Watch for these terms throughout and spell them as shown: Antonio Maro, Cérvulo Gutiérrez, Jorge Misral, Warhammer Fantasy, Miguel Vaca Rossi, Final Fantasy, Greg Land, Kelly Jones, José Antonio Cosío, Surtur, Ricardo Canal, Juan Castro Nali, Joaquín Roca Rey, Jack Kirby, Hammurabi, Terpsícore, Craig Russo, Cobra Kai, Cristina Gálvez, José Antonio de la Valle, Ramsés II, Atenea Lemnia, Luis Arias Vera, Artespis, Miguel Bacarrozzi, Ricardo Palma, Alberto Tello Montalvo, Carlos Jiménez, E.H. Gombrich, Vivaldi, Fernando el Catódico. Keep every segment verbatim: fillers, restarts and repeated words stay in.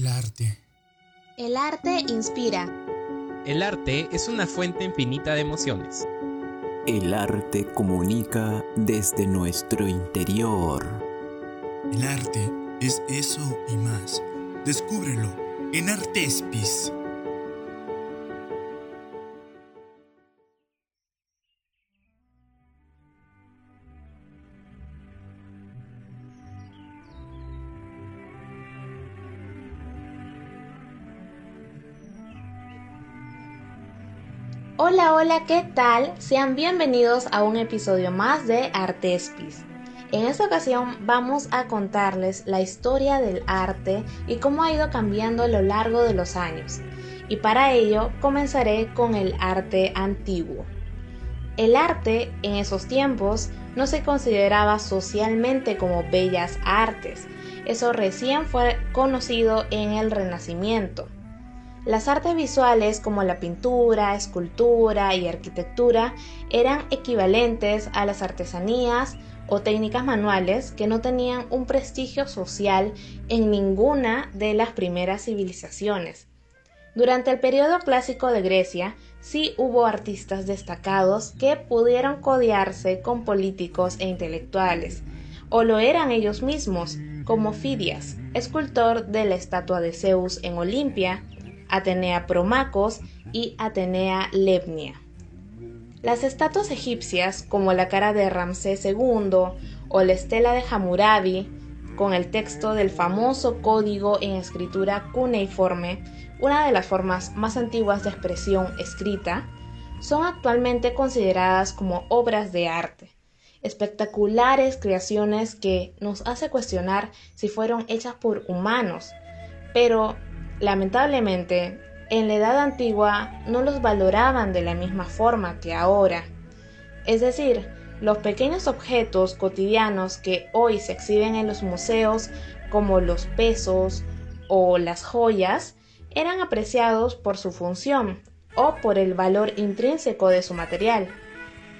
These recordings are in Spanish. El arte. El arte inspira. El arte es una fuente infinita de emociones. El arte comunica desde nuestro interior. El arte es eso y más. Descúbrelo en Artespis. Hola, hola, ¿qué tal? Sean bienvenidos a un episodio más de Artespis. En esta ocasión vamos a contarles la historia del arte y cómo ha ido cambiando a lo largo de los años. Y para ello comenzaré con el arte antiguo. El arte en esos tiempos no se consideraba socialmente como bellas artes. Eso recién fue conocido en el Renacimiento. Las artes visuales como la pintura, escultura y arquitectura eran equivalentes a las artesanías o técnicas manuales que no tenían un prestigio social en ninguna de las primeras civilizaciones. Durante el periodo clásico de Grecia, sí hubo artistas destacados que pudieron codearse con políticos e intelectuales, o lo eran ellos mismos, como Fidias, escultor de la estatua de Zeus en Olimpia, Atenea Promacos y Atenea Lemnia. Las estatuas egipcias, como la cara de Ramsés segundo o la estela de Hammurabi, con el texto del famoso código en escritura cuneiforme, una de las formas más antiguas de expresión escrita, son actualmente consideradas como obras de arte, espectaculares creaciones que nos hace cuestionar si fueron hechas por humanos, pero lamentablemente, en la edad antigua no los valoraban de la misma forma que ahora. Es decir, los pequeños objetos cotidianos que hoy se exhiben en los museos, como los pesos o las joyas, eran apreciados por su función o por el valor intrínseco de su material.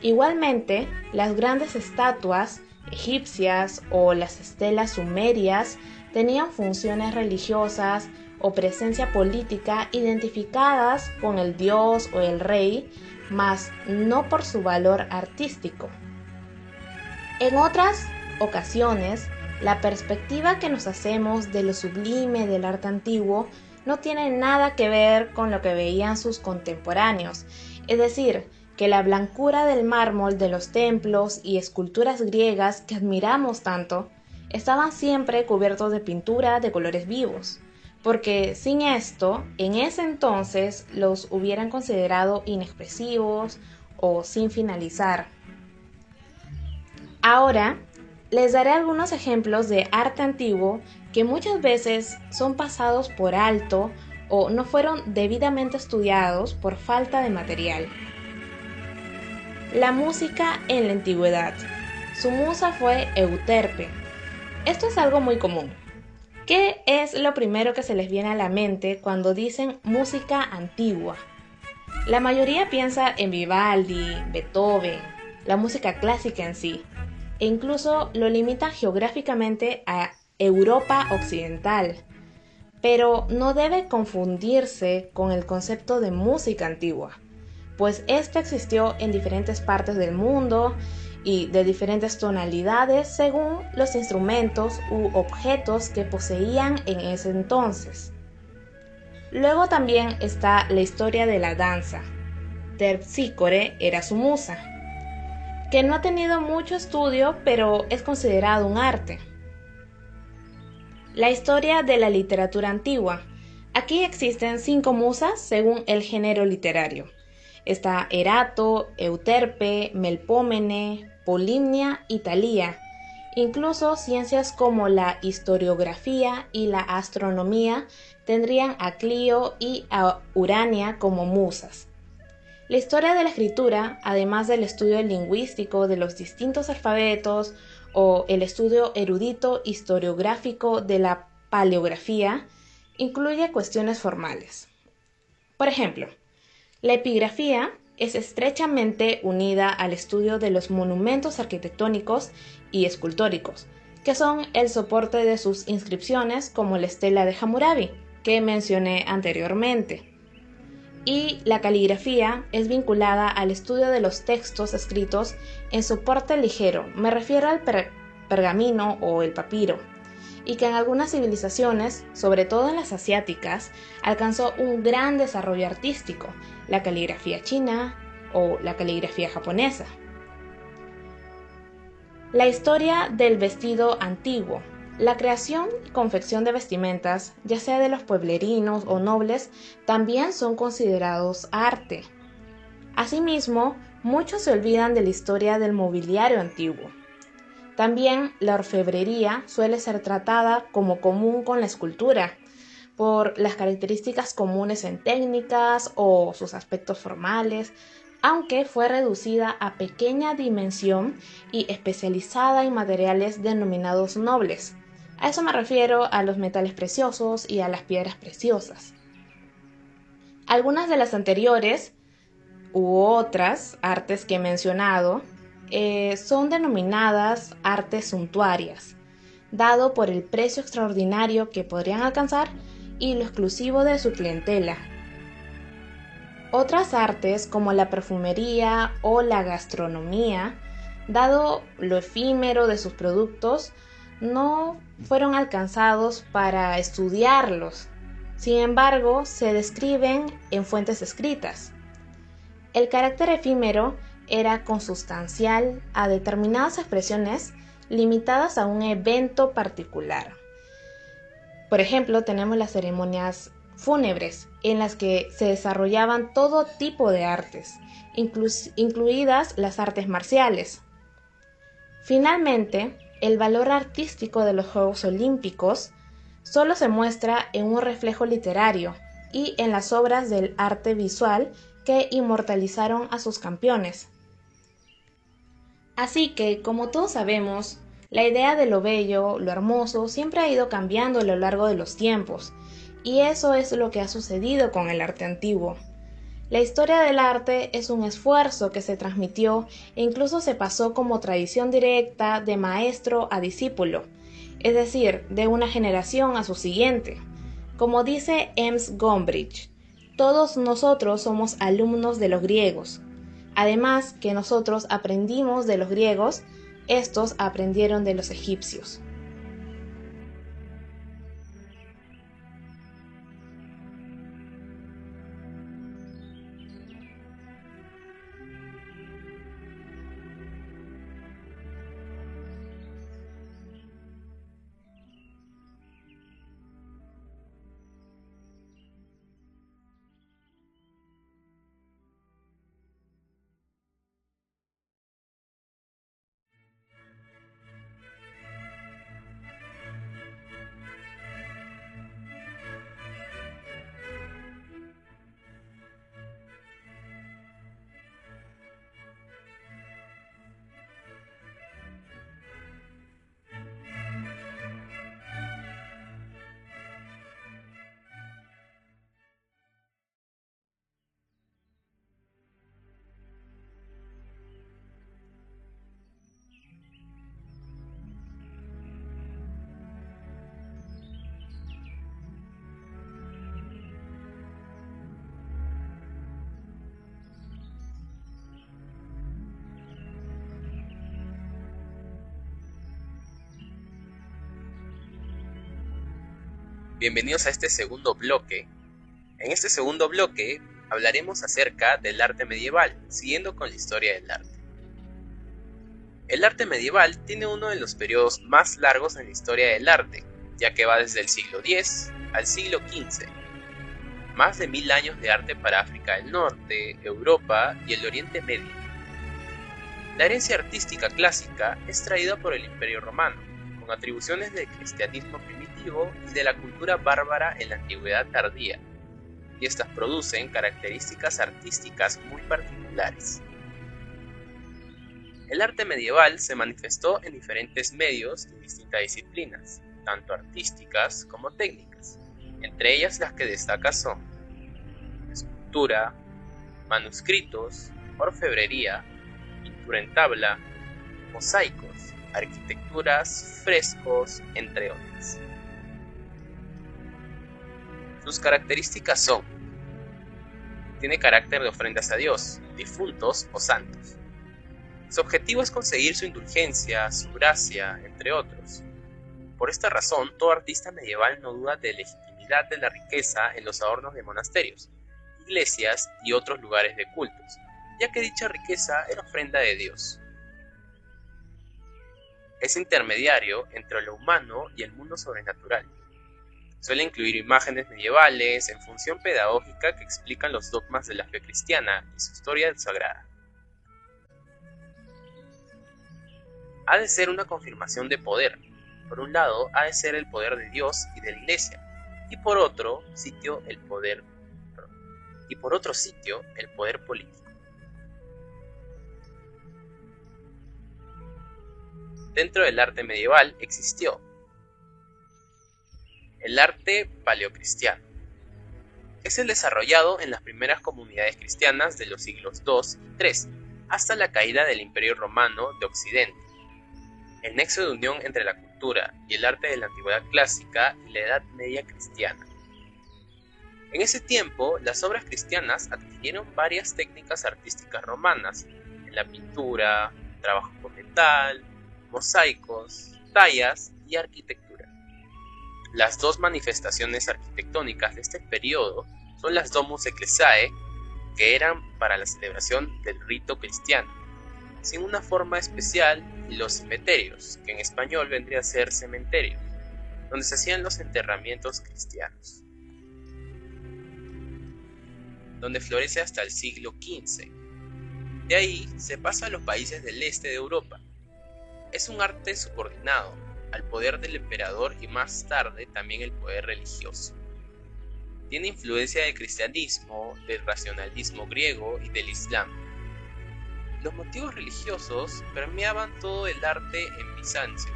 Igualmente, las grandes estatuas egipcias o las estelas sumerias tenían funciones religiosas o presencia política identificadas con el dios o el rey, mas no por su valor artístico. En otras ocasiones, la perspectiva que nos hacemos de lo sublime del arte antiguo no tiene nada que ver con lo que veían sus contemporáneos, es decir, que la blancura del mármol de los templos y esculturas griegas que admiramos tanto estaban siempre cubiertos de pintura de colores vivos, porque sin esto, en ese entonces los hubieran considerado inexpresivos o sin finalizar. Ahora, les daré algunos ejemplos de arte antiguo que muchas veces son pasados por alto o no fueron debidamente estudiados por falta de material. La música en la antigüedad. Su musa fue Euterpe. Esto es algo muy común. ¿Qué es lo primero que se les viene a la mente cuando dicen música antigua? La mayoría piensa en Vivaldi, Beethoven, la música clásica en sí, e incluso lo limitan geográficamente a Europa Occidental. Pero no debe confundirse con el concepto de música antigua, pues esta existió en diferentes partes del mundo y de diferentes tonalidades según los instrumentos u objetos que poseían en ese entonces. Luego también está la historia de la danza. Terpsícore era su musa, que no ha tenido mucho estudio, pero es considerado un arte. La historia de la literatura antigua. Aquí existen cinco musas según el género literario. Está Erato, Euterpe, Melpómene, Polimnia y Talía. Incluso ciencias como la historiografía y la astronomía tendrían a Clio y a Urania como musas. La historia de la escritura, además del estudio lingüístico de los distintos alfabetos o el estudio erudito historiográfico de la paleografía, incluye cuestiones formales. Por ejemplo, la epigrafía es estrechamente unida al estudio de los monumentos arquitectónicos y escultóricos, que son el soporte de sus inscripciones como la estela de Hammurabi, que mencioné anteriormente. Y la caligrafía es vinculada al estudio de los textos escritos en soporte ligero, me refiero al per- pergamino o el papiro, y que en algunas civilizaciones, sobre todo en las asiáticas, alcanzó un gran desarrollo artístico, la caligrafía china o la caligrafía japonesa. La historia del vestido antiguo. La creación y confección de vestimentas, ya sea de los pueblerinos o nobles, también son considerados arte. Asimismo, muchos se olvidan de la historia del mobiliario antiguo. También la orfebrería suele ser tratada como común con la escultura, por las características comunes en técnicas o sus aspectos formales, aunque fue reducida a pequeña dimensión y especializada en materiales denominados nobles. A eso me refiero a los metales preciosos y a las piedras preciosas. Algunas de las anteriores u otras artes que he mencionado eh, son denominadas artes suntuarias, dado por el precio extraordinario que podrían alcanzar y lo exclusivo de su clientela. Otras artes como la perfumería o la gastronomía, dado lo efímero de sus productos, no fueron alcanzados para estudiarlos, sin embargo, se describen en fuentes escritas. El carácter efímero era consustancial a determinadas expresiones limitadas a un evento particular. Por ejemplo, tenemos las ceremonias fúnebres, en las que se desarrollaban todo tipo de artes, inclu- incluidas las artes marciales. Finalmente, el valor artístico de los Juegos Olímpicos solo se muestra en un reflejo literario y en las obras del arte visual que inmortalizaron a sus campeones. Así que, como todos sabemos, la idea de lo bello, lo hermoso, siempre ha ido cambiando a lo largo de los tiempos, y eso es lo que ha sucedido con el arte antiguo. La historia del arte es un esfuerzo que se transmitió e incluso se pasó como tradición directa de maestro a discípulo, es decir, de una generación a su siguiente. Como dice E H Gombrich, todos nosotros somos alumnos de los griegos. Además que nosotros aprendimos de los griegos, estos aprendieron de los egipcios. Bienvenidos a este segundo bloque. En este segundo bloque hablaremos acerca del arte medieval, siguiendo con la historia del arte. El arte medieval tiene uno de los periodos más largos en la historia del arte, ya que va desde el siglo diez al siglo quince. Más de mil años de arte para África del Norte, Europa y el Oriente Medio. La herencia artística clásica es traída por el Imperio Romano, con atribuciones del cristianismo primitivo y de la cultura bárbara en la antigüedad tardía, y estas producen características artísticas muy particulares. El arte medieval se manifestó en diferentes medios y distintas disciplinas, tanto artísticas como técnicas, entre ellas las que destacan son escultura, manuscritos, orfebrería, pintura en tabla, mosaicos, arquitecturas, frescos, entre otras. Sus características son: tiene carácter de ofrendas a Dios, difuntos o santos. Su objetivo es conseguir su indulgencia, su gracia, entre otros. Por esta razón, todo artista medieval no duda de la legitimidad de la riqueza en los adornos de monasterios, iglesias y otros lugares de cultos, ya que dicha riqueza era ofrenda de Dios. Es intermediario entre lo humano y el mundo sobrenatural. Suele incluir imágenes medievales en función pedagógica que explican los dogmas de la fe cristiana y su historia sagrada. Ha de ser una confirmación de poder. Por un lado, ha de ser el poder de Dios y de la Iglesia, y por otro sitio el poder, y por otro sitio el poder político. Dentro del arte medieval existió el arte paleocristiano. Es el desarrollado en las primeras comunidades cristianas de los siglos dos y tres, hasta la caída del Imperio Romano de Occidente. El nexo de unión entre la cultura y el arte de la Antigüedad Clásica y la Edad Media Cristiana. En ese tiempo, las obras cristianas adquirieron varias técnicas artísticas romanas, en la pintura, trabajo con metal, mosaicos, tallas y arquitectura. Las dos manifestaciones arquitectónicas de este periodo son las Domus Ecclesiae, que eran para la celebración del rito cristiano, sin una forma especial, y los cementerios, que en español vendría a ser cementerio, donde se hacían los enterramientos cristianos, donde florece hasta el siglo quince. De ahí se pasa a los países del este de Europa. Es un arte subordinado al poder del emperador y más tarde también el poder religioso. Tiene influencia del cristianismo, del racionalismo griego y del islam. Los motivos religiosos permeaban todo el arte en Bizancio.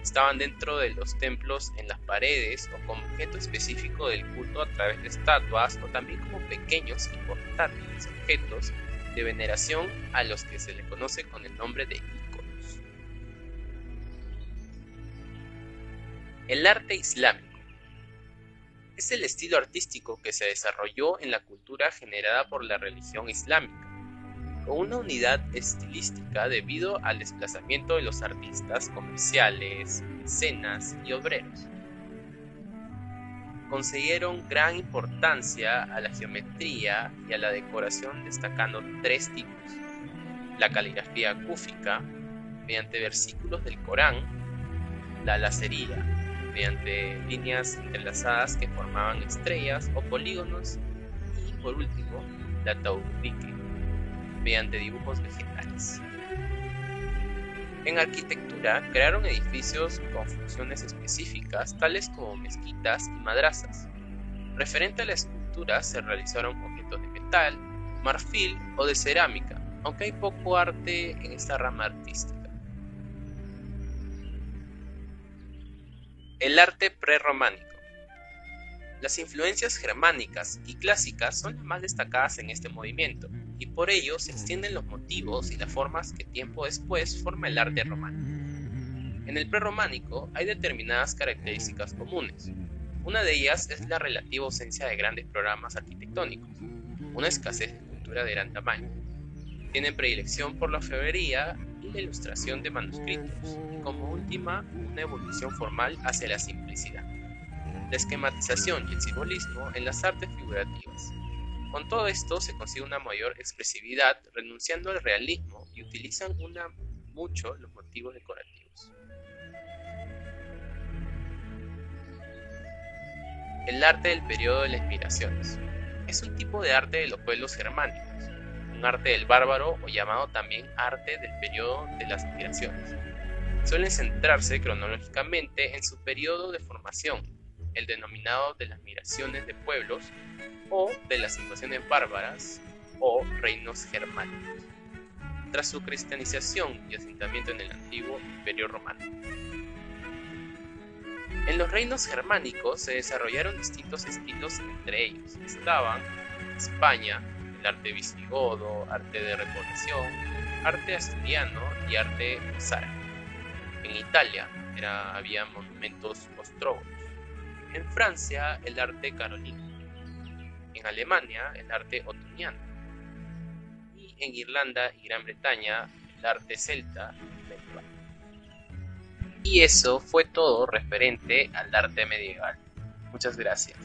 Estaban dentro de los templos, en las paredes o como objeto específico del culto a través de estatuas o también como pequeños y portátiles objetos de veneración a los que se le conoce con el nombre de íconos. El arte islámico. Es el estilo artístico que se desarrolló en la cultura generada por la religión islámica, con una unidad estilística debido al desplazamiento de los artistas comerciales, mecenas y obreros. Concedieron gran importancia a la geometría y a la decoración, destacando tres tipos: la caligrafía cúfica, mediante versículos del Corán; la lacería, mediante líneas entrelazadas que formaban estrellas o polígonos; y por último, la taurique, mediante dibujos vegetales. En arquitectura crearon edificios con funciones específicas, tales como mezquitas y madrazas. Referente a la escultura, se realizaron objetos de metal, marfil o de cerámica, aunque hay poco arte en esta rama artística. El arte prerrománico. Las influencias germánicas y clásicas son las más destacadas en este movimiento, y por ello se extienden los motivos y las formas que tiempo después forma el arte románico. En el prerrománico hay determinadas características comunes. Una de ellas es la relativa ausencia de grandes programas arquitectónicos, una escasez de cultura de gran tamaño. Tienen predilección por la orfebrería y la ilustración de manuscritos, y como última, una evolución formal hacia la simplicidad, la esquematización y el simbolismo en las artes figurativas. Con todo esto se consigue una mayor expresividad, renunciando al realismo, y utilizan una, mucho los motivos decorativos. El arte del periodo de las migraciones. Es un tipo de arte de los pueblos germánicos, un arte del bárbaro o llamado también arte del periodo de las migraciones. Suelen centrarse cronológicamente en su periodo de formación, el denominado de las migraciones de pueblos o de las invasiones bárbaras o reinos germánicos, tras su cristianización y asentamiento en el antiguo Imperio Romano. En los reinos germánicos se desarrollaron distintos estilos, entre ellos estaban España, el arte visigodo, arte de repoblación, arte asturiano y arte mozárabe. En Italia era, había monumentos ostrogos. en Francia el arte carolingio, en Alemania el arte otoniano, y en Irlanda y Gran Bretaña el arte celta medieval. Y eso fue todo referente al arte medieval. Muchas gracias.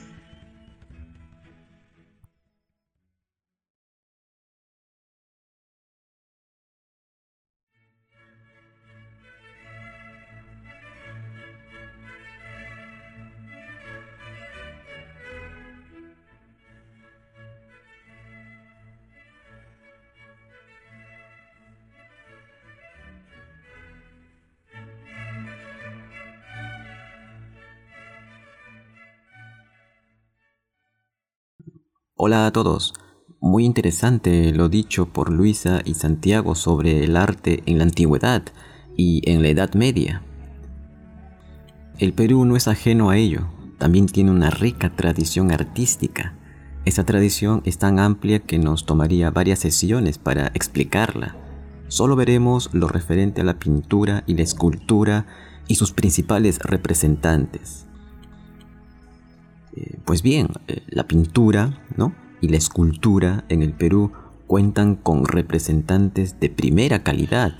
Hola a todos, muy interesante lo dicho por Luisa y Santiago sobre el arte en la antigüedad y en la Edad Media. El Perú no es ajeno a ello, también tiene una rica tradición artística. Esa tradición es tan amplia que nos tomaría varias sesiones para explicarla. Solo veremos lo referente a la pintura y la escultura y sus principales representantes. Pues bien, la pintura, ¿no?, y la escultura en el Perú cuentan con representantes de primera calidad,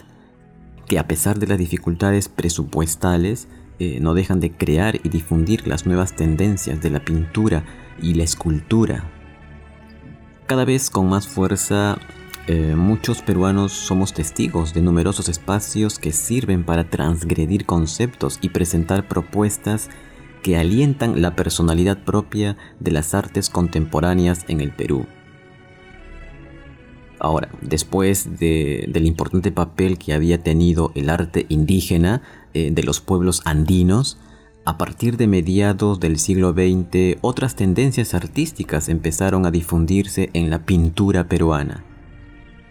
que a pesar de las dificultades presupuestales, eh, no dejan de crear y difundir las nuevas tendencias de la pintura y la escultura. Cada vez con más fuerza, eh, muchos peruanos somos testigos de numerosos espacios que sirven para transgredir conceptos y presentar propuestas que alientan la personalidad propia de las artes contemporáneas en el Perú. Ahora, después de, del importante papel que había tenido el arte indígena eh, de los pueblos andinos, a partir de mediados del siglo veinte, otras tendencias artísticas empezaron a difundirse en la pintura peruana.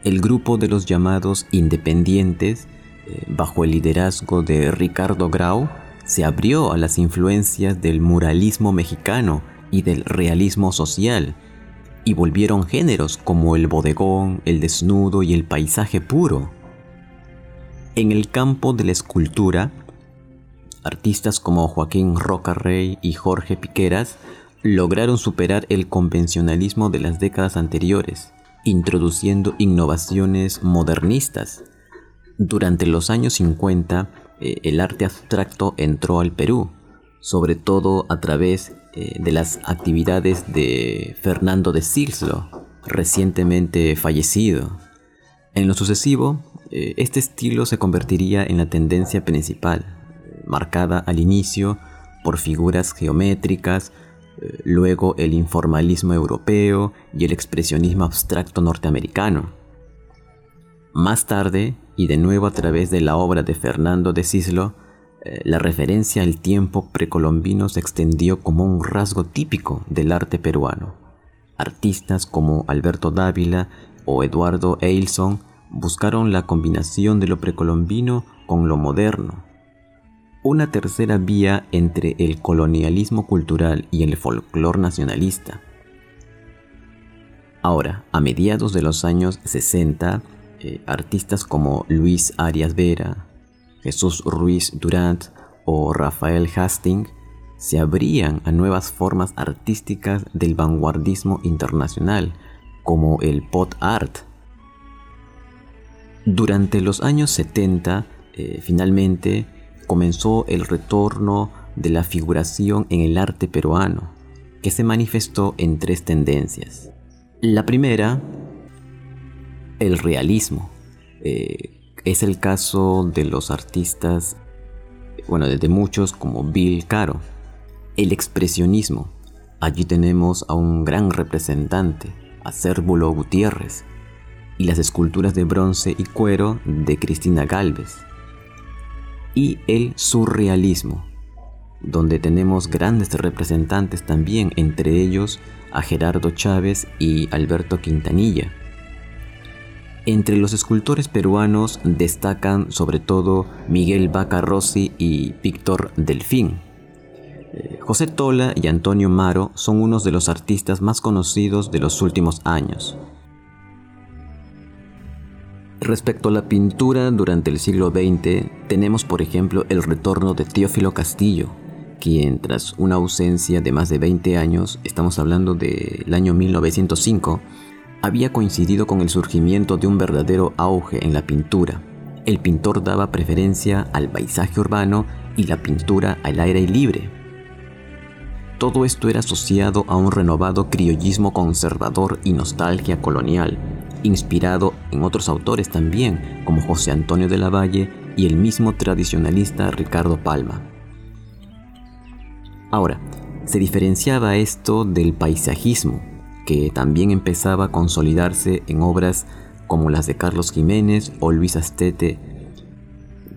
El grupo de los llamados independientes, eh, bajo el liderazgo de Ricardo Grau, se abrió a las influencias del muralismo mexicano y del realismo social, y volvieron géneros como el bodegón, el desnudo y el paisaje puro. En el campo de la escultura, artistas como Joaquín Roca Rey y Jorge Piqueras lograron superar el convencionalismo de las décadas anteriores, introduciendo innovaciones modernistas. Durante los años cincuenta, el arte abstracto entró al Perú, sobre todo a través eh, de las actividades de Fernando de Szyszlo, recientemente fallecido. En lo sucesivo, eh, este estilo se convertiría en la tendencia principal, marcada al inicio por figuras geométricas, eh, luego el informalismo europeo y el expresionismo abstracto norteamericano. Más tarde, y de nuevo a través de la obra de Fernando de Szyszlo, eh, la referencia al tiempo precolombino se extendió como un rasgo típico del arte peruano. Artistas como Alberto Dávila o Eduardo Eielson buscaron la combinación de lo precolombino con lo moderno. Una tercera vía entre el colonialismo cultural y el folclor nacionalista. Ahora, a mediados de los años sesenta, artistas como Luis Arias Vera, Jesús Ruiz Durand o Rafael Hastings se abrían a nuevas formas artísticas del vanguardismo internacional, como el pop art. Durante los años setenta, eh, finalmente, comenzó el retorno de la figuración en el arte peruano, que se manifestó en tres tendencias. La primera, el realismo. Eh, es el caso de los artistas, bueno, de muchos como Bill Caro. El expresionismo. Allí tenemos a un gran representante, a Cérvulo Gutiérrez, y las esculturas de bronce y cuero de Cristina Gálvez. Y el surrealismo, donde tenemos grandes representantes también, entre ellos a Gerardo Chávez y Alberto Quintanilla. Entre los escultores peruanos destacan sobre todo Miguel Vaca Rossi y Víctor Delfín. José Tola y Antonio Maro son unos de los artistas más conocidos de los últimos años. Respecto a la pintura durante el siglo veinte, tenemos por ejemplo el retorno de Teófilo Castillo, quien, tras una ausencia de más de veinte años, estamos hablando del año mil novecientos cinco, había coincidido con el surgimiento de un verdadero auge en la pintura. El pintor daba preferencia al paisaje urbano y la pintura al aire libre. Todo esto era asociado a un renovado criollismo conservador y nostalgia colonial, inspirado en otros autores también, como José Antonio de la Valle y el mismo tradicionalista Ricardo Palma. Ahora, se diferenciaba esto del paisajismo, que también empezaba a consolidarse en obras como las de Carlos Jiménez o Luis Astete.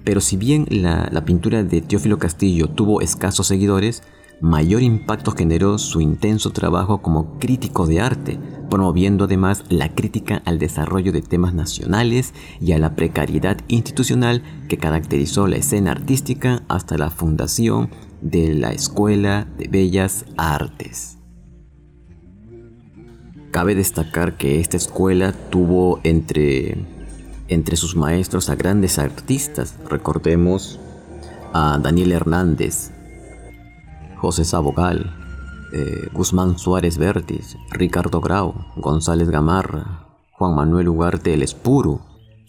Pero si bien la, la pintura de Teófilo Castillo tuvo escasos seguidores, mayor impacto generó su intenso trabajo como crítico de arte, promoviendo además la crítica al desarrollo de temas nacionales y a la precariedad institucional que caracterizó la escena artística hasta la fundación de la Escuela de Bellas Artes. Cabe destacar que esta escuela tuvo entre, entre sus maestros a grandes artistas. Recordemos a Daniel Hernández, José Sabogal, eh, Guzmán Suárez Vértiz, Ricardo Grau, González Gamarra, Juan Manuel Ugarte El Espuru,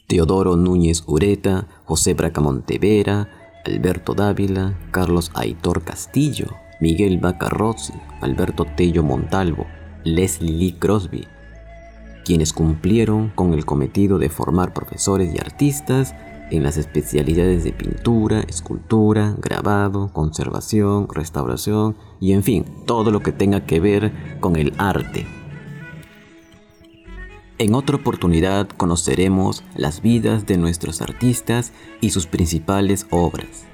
Teodoro Núñez Ureta, José Braca Montevera, Alberto Dávila, Carlos Aitor Castillo, Miguel Bacarrozzi, Alberto Tello Montalvo, Leslie Lee Crosby, quienes cumplieron con el cometido de formar profesores y artistas en las especialidades de pintura, escultura, grabado, conservación, restauración y, en fin, todo lo que tenga que ver con el arte. En otra oportunidad conoceremos las vidas de nuestros artistas y sus principales obras.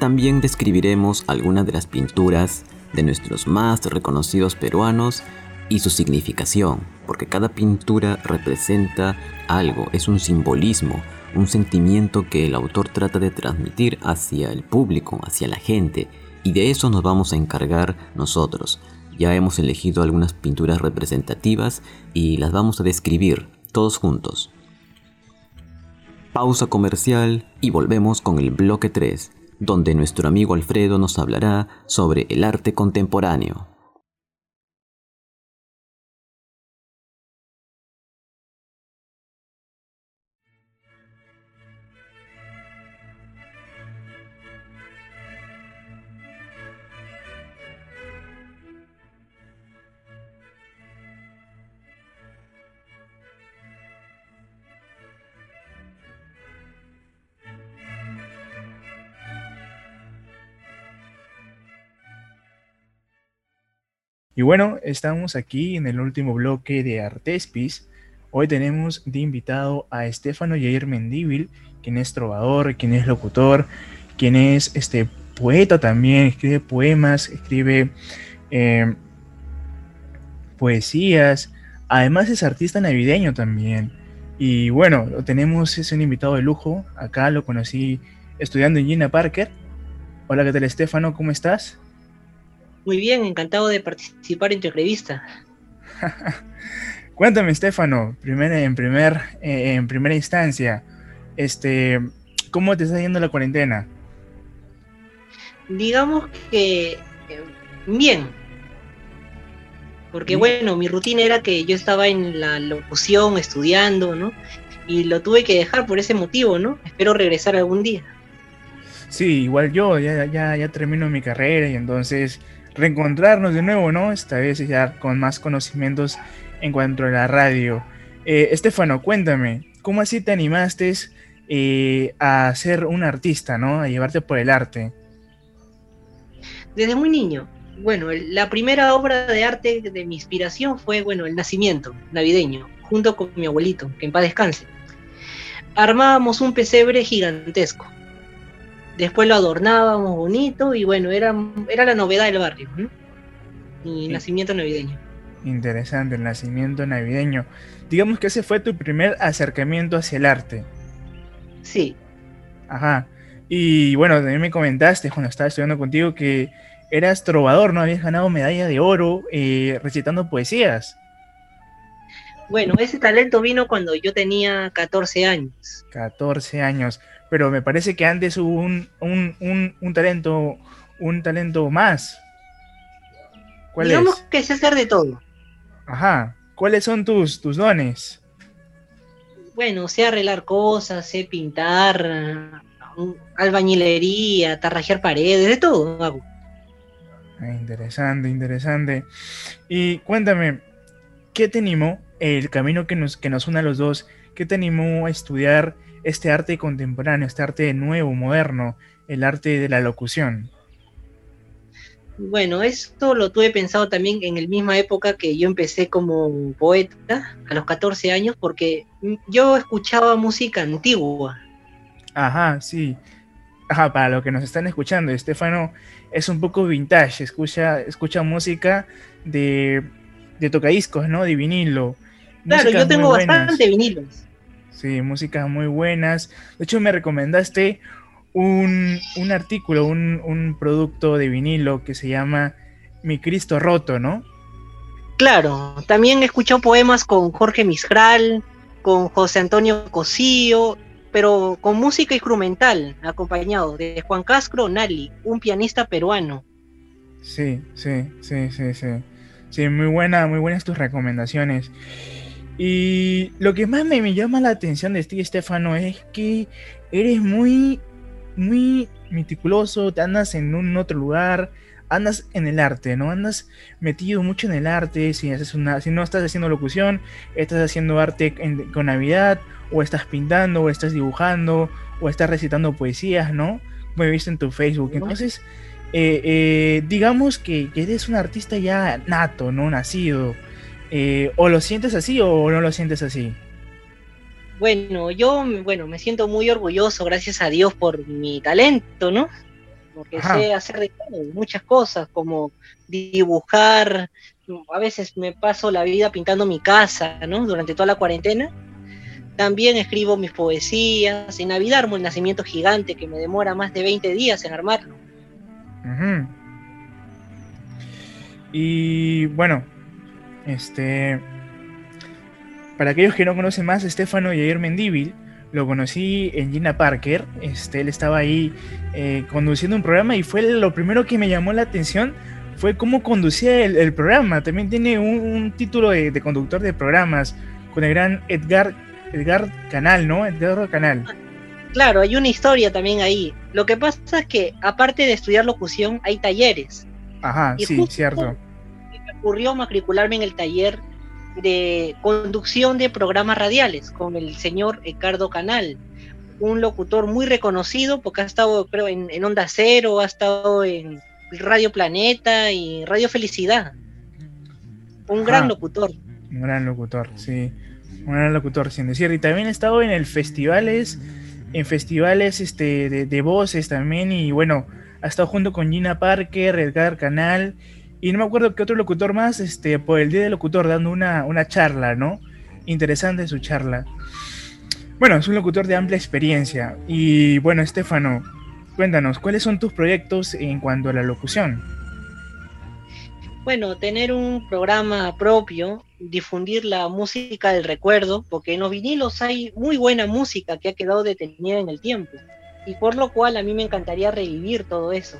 También describiremos algunas de las pinturas de nuestros más reconocidos peruanos y su significación, porque cada pintura representa algo, es un simbolismo, un sentimiento que el autor trata de transmitir hacia el público, hacia la gente, y de eso nos vamos a encargar nosotros. Ya hemos elegido algunas pinturas representativas y las vamos a describir todos juntos. Pausa comercial y volvemos con el bloque tres, donde nuestro amigo Alfredo nos hablará sobre el arte contemporáneo. Y bueno, estamos aquí en el último bloque de Artespis. Hoy tenemos de invitado a Estefano Yair Mendívil, quien es trovador, quien es locutor, quien es este, poeta también, escribe poemas, escribe eh, poesías. Además es artista navideño también. Y bueno, lo tenemos, es un invitado de lujo. Acá lo conocí estudiando en Gina Parker. Hola, ¿qué tal, Estefano? ¿Cómo estás? Muy bien, encantado de participar en tu entrevista. Cuéntame, Estefano, primer, en, primer, eh, en primera instancia, este, ¿cómo te está yendo la cuarentena? Digamos que eh, bien, porque ¿Sí? bueno, mi rutina era que yo estaba en la locución estudiando, ¿no? Y lo tuve que dejar por ese motivo, ¿no? Espero regresar algún día. Sí, igual yo, ya, ya, ya termino mi carrera y entonces reencontrarnos de nuevo, ¿no? Esta vez ya con más conocimientos en cuanto a la radio. Eh, Estefano, cuéntame, ¿cómo así te animaste eh, a ser un artista, ¿no? A llevarte por el arte. Desde muy niño. Bueno, el, la primera obra de arte de mi inspiración fue, bueno, el nacimiento navideño, junto con mi abuelito, que en paz descanse. Armábamos un pesebre gigantesco. Después lo adornábamos bonito y bueno, era, era la novedad del barrio, ¿no? Y sí. Nacimiento navideño. Interesante, el nacimiento navideño. Digamos que ese fue tu primer acercamiento hacia el arte. Sí. Ajá. Y bueno, también me comentaste cuando estaba estudiando contigo que eras trovador, ¿no? Habías ganado medalla de oro eh, recitando poesías. Bueno, ese talento vino cuando yo tenía catorce años. catorce años. Pero me parece que antes hubo un, un, un, un talento, un talento más. ¿Cuál Digamos es? que sé hacer de todo. Ajá. ¿Cuáles son tus, tus dones? Bueno, sé arreglar cosas, sé pintar, albañilería, tarrajear paredes, de todo hago. Ah, interesante, interesante. Y cuéntame, ¿qué te animó el camino que nos, que nos une a los dos? ¿Qué te animó a estudiar este arte contemporáneo, este arte nuevo, moderno, el arte de la locución? Bueno, esto lo tuve pensado también en la misma época que yo empecé como poeta, a los catorce años, porque yo escuchaba música antigua. Ajá, sí. Ajá, para los que nos están escuchando, Estefano es un poco vintage, escucha, escucha música de, de tocadiscos, ¿no? De vinilo. Claro, músicas yo tengo bastante vinilos. Sí, músicas muy buenas. De hecho, me recomendaste Un, un artículo, un, un producto de vinilo que se llama Mi Cristo Roto, ¿no? Claro, también he escuchado poemas con Jorge Misral, con José Antonio Cosío, pero con música instrumental, acompañado de Juan Castro Nali, un pianista peruano. Sí, sí, sí, sí, sí. Sí, muy buena, muy buenas tus recomendaciones. Y lo que más me, me llama la atención de ti, Estefano, es que eres muy... muy meticuloso, te andas en un otro lugar, andas en el arte, ¿no? Andas metido mucho en el arte, si, haces una, si no estás haciendo locución, estás haciendo arte en, con Navidad, o estás pintando, o estás dibujando, o estás recitando poesías, ¿no? Como he visto en tu Facebook. Entonces, eh, eh, digamos que, que eres un artista ya nato, ¿no? Nacido. Eh, ¿O lo sientes así o no lo sientes así? Bueno, yo bueno, me siento muy orgulloso, gracias a Dios, por mi talento, ¿no? Porque Ajá. sé hacer de todo, muchas cosas, como dibujar. A veces me paso la vida pintando mi casa, ¿no? Durante toda la cuarentena. También escribo mis poesías. En Navidad armo el nacimiento gigante, que me demora más de veinte días en armarlo. Uh-huh. Y bueno, este... para aquellos que no conocen más, Estefano Yair Mendívil, lo conocí en Gina Parker. Este, él estaba ahí eh, conduciendo un programa y fue lo primero que me llamó la atención fue cómo conducía el, el programa. También tiene un, un título de, de conductor de programas con el gran Edgar, Edgar Canal, ¿no? Edgar Canal. Claro, hay una historia también ahí. Lo que pasa es que, aparte de estudiar locución, hay talleres. Ajá, y sí, cierto. Me ocurrió matricularme en el taller de conducción de programas radiales con el señor Ricardo Canal, un locutor muy reconocido porque ha estado, creo, en, en Onda Cero, ha estado en Radio Planeta y Radio Felicidad. Un Ajá. gran locutor. Un gran locutor, sí. Un gran locutor, sin decir. Y también ha estado en el festivales, en festivales este, de, de voces también. Y bueno, ha estado junto con Gina Parker, Edgar Canal. Y no me acuerdo qué otro locutor más, este, por el Día del Locutor, dando una, una charla, ¿no? Interesante su charla. Bueno, es un locutor de amplia experiencia. Y bueno, Estefano, cuéntanos, ¿cuáles son tus proyectos en cuanto a la locución? Bueno, tener un programa propio, difundir la música del recuerdo, porque en los vinilos hay muy buena música que ha quedado detenida en el tiempo. Y por lo cual a mí me encantaría revivir todo eso.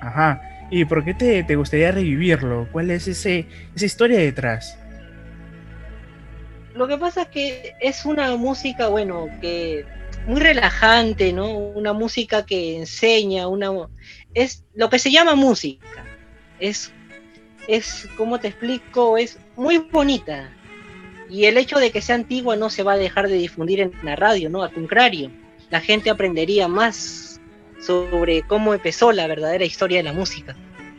Ajá. ¿Y por qué te, te gustaría revivirlo? ¿Cuál es ese, esa historia detrás? Lo que pasa es que es una música, bueno, que muy relajante, ¿no? Una música que enseña, una es lo que se llama música. Es, es ¿cómo te explico? Es muy bonita. Y el hecho de que sea antigua no se va a dejar de difundir en la radio, ¿no? Al contrario, la gente aprendería más sobre cómo empezó la verdadera historia de la música.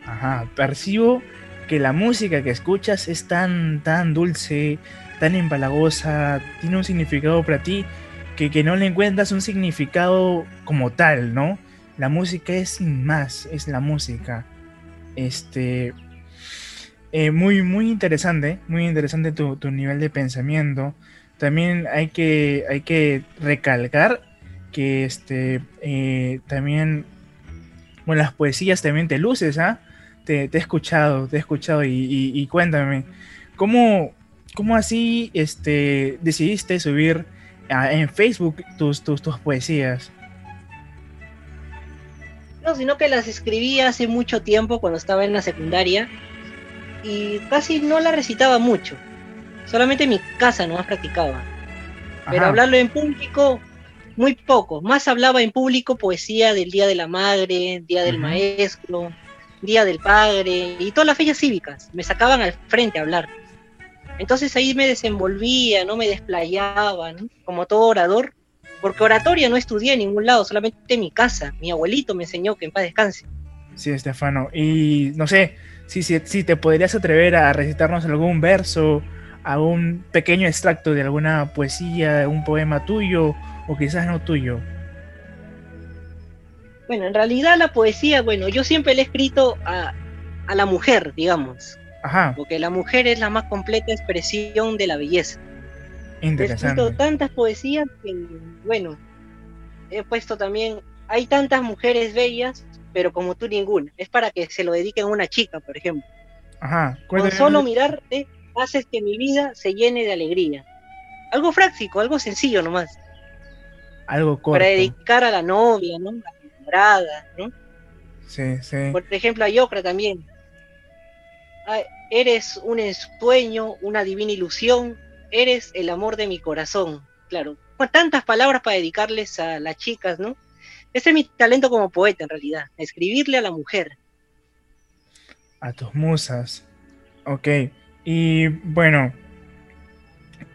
Ajá, percibo que la música que escuchas es tan, tan dulce, tan empalagosa, tiene un significado para ti que, que no le encuentras un significado como tal, ¿no? La música es más, es la música. Este, eh, muy, muy interesante, muy interesante tu, tu nivel de pensamiento. También hay que, hay que recalcar que este eh, también bueno, las poesías también te luces, ¿ah? ¿eh? Te, te he escuchado, te he escuchado y, y, y cuéntame, ¿cómo, cómo así este, decidiste subir a, en Facebook tus, tus, tus poesías? No, sino que las escribí hace mucho tiempo cuando estaba en la secundaria y casi no la recitaba mucho. Solamente en mi casa nomás practicaba. Ajá. Pero hablarlo en público, muy poco. Más hablaba en público poesía del Día de la Madre, Día del uh-huh. Maestro, Día del Padre y todas las fechas cívicas. Me sacaban al frente a hablar. Entonces ahí me desenvolvía, no me desplayaba, ¿no? Como todo orador. Porque oratoria no estudié en ningún lado, solamente en mi casa. Mi abuelito me enseñó, que en paz descanse. Sí, Estefano. Y no sé, si, si, si te podrías atrever a recitarnos algún verso, algún pequeño extracto de alguna poesía, un poema tuyo o quizás no tuyo. Bueno, en realidad la poesía, bueno, yo siempre le he escrito a, a la mujer, digamos. Ajá. Porque la mujer es la más completa expresión de la belleza. He escrito tantas poesías que, bueno, he puesto también, hay tantas mujeres bellas, pero como tú ninguna. Es para que se lo dediquen a una chica, por ejemplo. Ajá. Con solo mirarte, haces que mi vida se llene de alegría. Algo práctico, algo sencillo nomás. Algo corto. Para dedicar a la novia, ¿no? A la enamorada, ¿no? Sí, sí. Por ejemplo, a Iocra también. Ay, eres un ensueño, una divina ilusión. Eres el amor de mi corazón, claro. Con tantas palabras para dedicarles a las chicas, ¿no? Ese es mi talento como poeta, en realidad. Escribirle a la mujer. A tus musas. Ok. Y, bueno,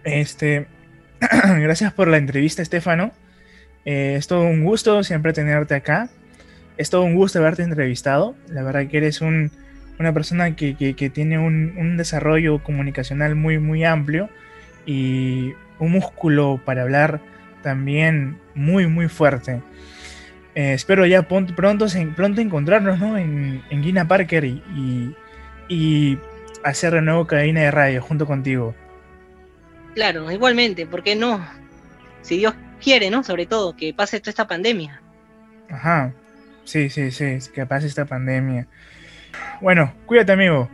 este... gracias por la entrevista, Estefano. Eh, es todo un gusto siempre tenerte acá. Es todo un gusto haberte entrevistado. La verdad que eres un, una persona que, que, que tiene un, un desarrollo comunicacional muy, muy amplio. Y un músculo para hablar también muy muy fuerte. Eh, espero ya pronto, pronto, pronto encontrarnos, ¿no? en, en Gina Parker y, y, y hacer de nuevo Cabina de Radio junto contigo. Claro, igualmente, ¿por qué no? Si Dios quiere, ¿no? Sobre todo, que pase toda esta pandemia. Ajá, sí, sí, sí, que pase esta pandemia. Bueno, cuídate, amigo.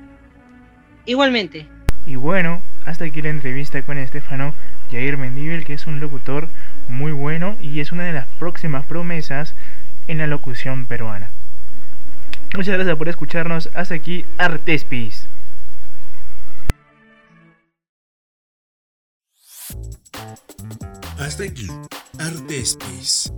Igualmente. Y bueno, hasta aquí la entrevista con Estefano Yair Mendívil, que es un locutor muy bueno y es una de las próximas promesas en la locución peruana. Muchas gracias por escucharnos. Hasta aquí, Artespis. Hasta aquí, Artespis.